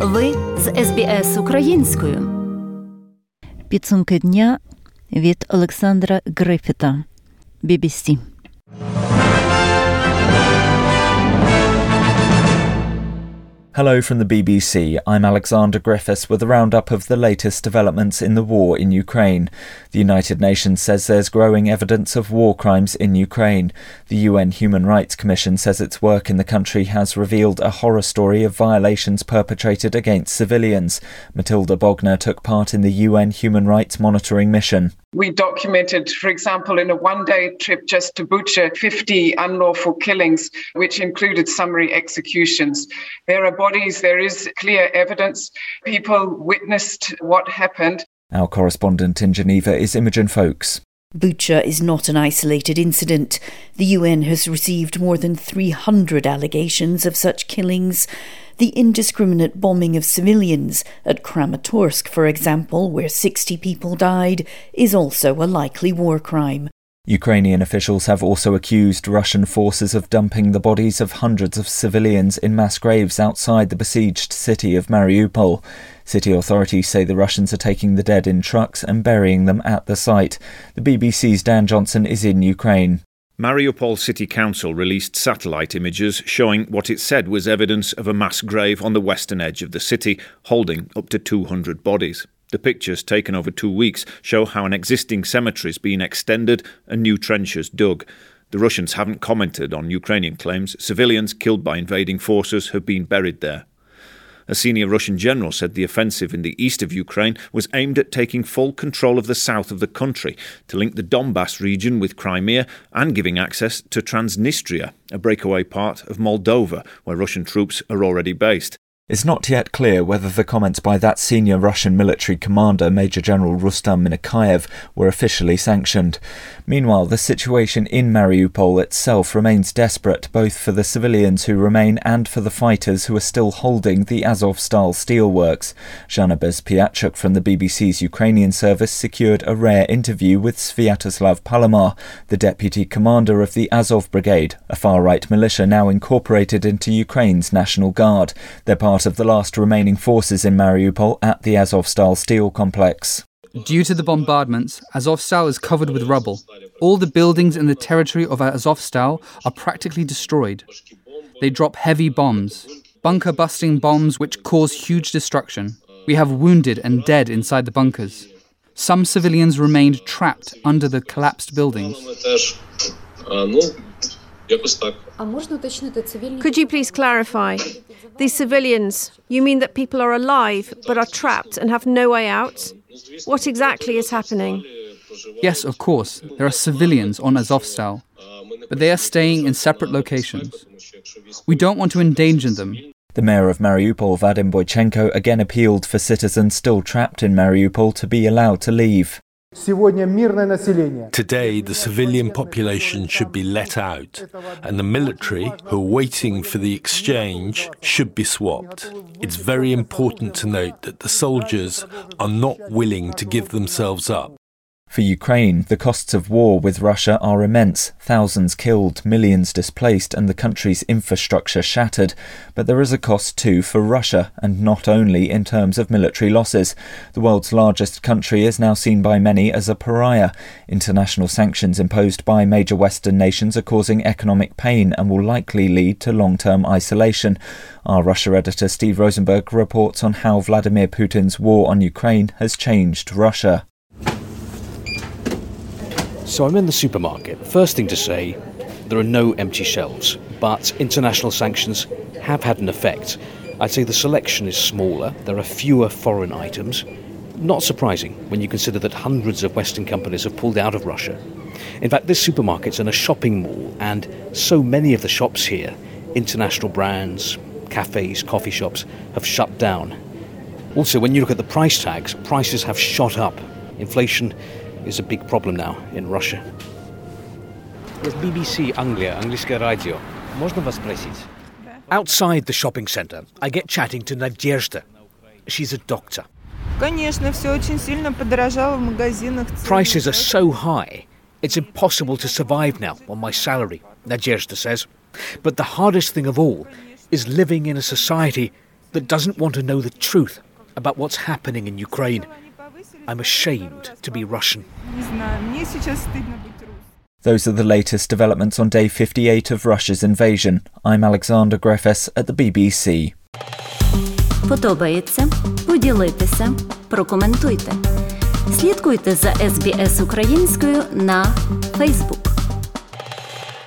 Ви з СБС українською. Підсумки дня від Олександра Грифіта, BBC. Hello from the BBC. I'm Alexander Griffiths with a roundup of the latest developments in the war in Ukraine. The United Nations says there's growing evidence of war crimes in Ukraine. The UN Human Rights Commission says its work in the country has revealed a horror story of violations perpetrated against civilians. Matilda Bogner took part in the UN Human Rights Monitoring Mission. We documented, for example, in a one-day trip just to Bucha, 50 unlawful killings, which included summary executions. There are bodies, there is clear evidence. People witnessed what happened. Our correspondent in Geneva is Imogen Fokes. Bucha is not an isolated incident. The UN has received more than 300 allegations of such killings. The indiscriminate bombing of civilians at Kramatorsk, for example, where 60 people died, is also a likely war crime. Ukrainian officials have also accused Russian forces of dumping the bodies of hundreds of civilians in mass graves outside the besieged city of Mariupol. City authorities say the Russians are taking the dead in trucks and burying them at the site. The BBC's Dan Johnson is in Ukraine. Mariupol City Council released satellite images showing what it said was evidence of a mass grave on the western edge of the city, holding up to 200 bodies. The pictures, taken over 2 weeks, show how an existing cemetery has been extended and new trenches dug. The Russians haven't commented on Ukrainian claims. Civilians killed by invading forces have been buried there. A senior Russian general said the offensive in the east of Ukraine was aimed at taking full control of the south of the country, to link the Donbas region with Crimea and giving access to Transnistria, a breakaway part of Moldova, where Russian troops are already based. It's not yet clear whether the comments by that senior Russian military commander, Major General Rustam Minakayev, were officially sanctioned. Meanwhile, the situation in Mariupol itself remains desperate, both for the civilians who remain and for the fighters who are still holding the Azovstal steelworks. Zhanabaz Piachuk from the BBC's Ukrainian service secured a rare interview with Sviatoslav Palamar, the deputy commander of the Azov Brigade, a far-right militia now incorporated into Ukraine's National Guard. They're part of the last remaining forces in Mariupol at the Azovstal steel complex. Due to the bombardments, Azovstal is covered with rubble. All the buildings in the territory of Azovstal are practically destroyed. They drop heavy bombs, bunker-busting bombs which cause huge destruction. We have wounded and dead inside the bunkers. Some civilians remained trapped under the collapsed buildings. Could you please clarify? These civilians, you mean that people are alive but are trapped and have no way out? What exactly is happening? Yes, of course, there are civilians on Azovstal, but they are staying in separate locations. We don't want to endanger them. The mayor of Mariupol, Vadim Boychenko, again appealed for citizens still trapped in Mariupol to be allowed to leave. Today, the civilian population should be let out, and the military, who are waiting for the exchange, should be swapped. It's very important to note that the soldiers are not willing to give themselves up. For Ukraine, the costs of war with Russia are immense. Thousands killed, millions displaced, and the country's infrastructure shattered. But there is a cost too for Russia, and not only in terms of military losses. The world's largest country is now seen by many as a pariah. International sanctions imposed by major Western nations are causing economic pain and will likely lead to long-term isolation. Our Russia editor Steve Rosenberg reports on how Vladimir Putin's war on Ukraine has changed Russia. So I'm in the supermarket. First thing to say, there are no empty shelves, but international sanctions have had an effect. I'd say the selection is smaller, there are fewer foreign items. Not surprising when you consider that hundreds of Western companies have pulled out of Russia. In fact, this supermarket's in a shopping mall, and so many of the shops here, international brands, cafes, coffee shops, have shut down. Also, when you look at the price tags, prices have shot up. Inflation is a big problem now in Russia. BBC Anglia, Angliska Radio. Można was prosić? Outside the shopping centre, I get chatting to Nadezhda. She's a doctor. Prices are so high, it's impossible to survive now on my salary, Nadezhda says. But the hardest thing of all is living in a society that doesn't want to know the truth about what's happening in Ukraine. I'm ashamed to be Russian. Those are the latest developments on day 58 of Russia's invasion. I'm Alexander Grefes at the BBC. Подобається? Поділіться, прокоментуйте. Слідкуйте за SBS українською на Facebook.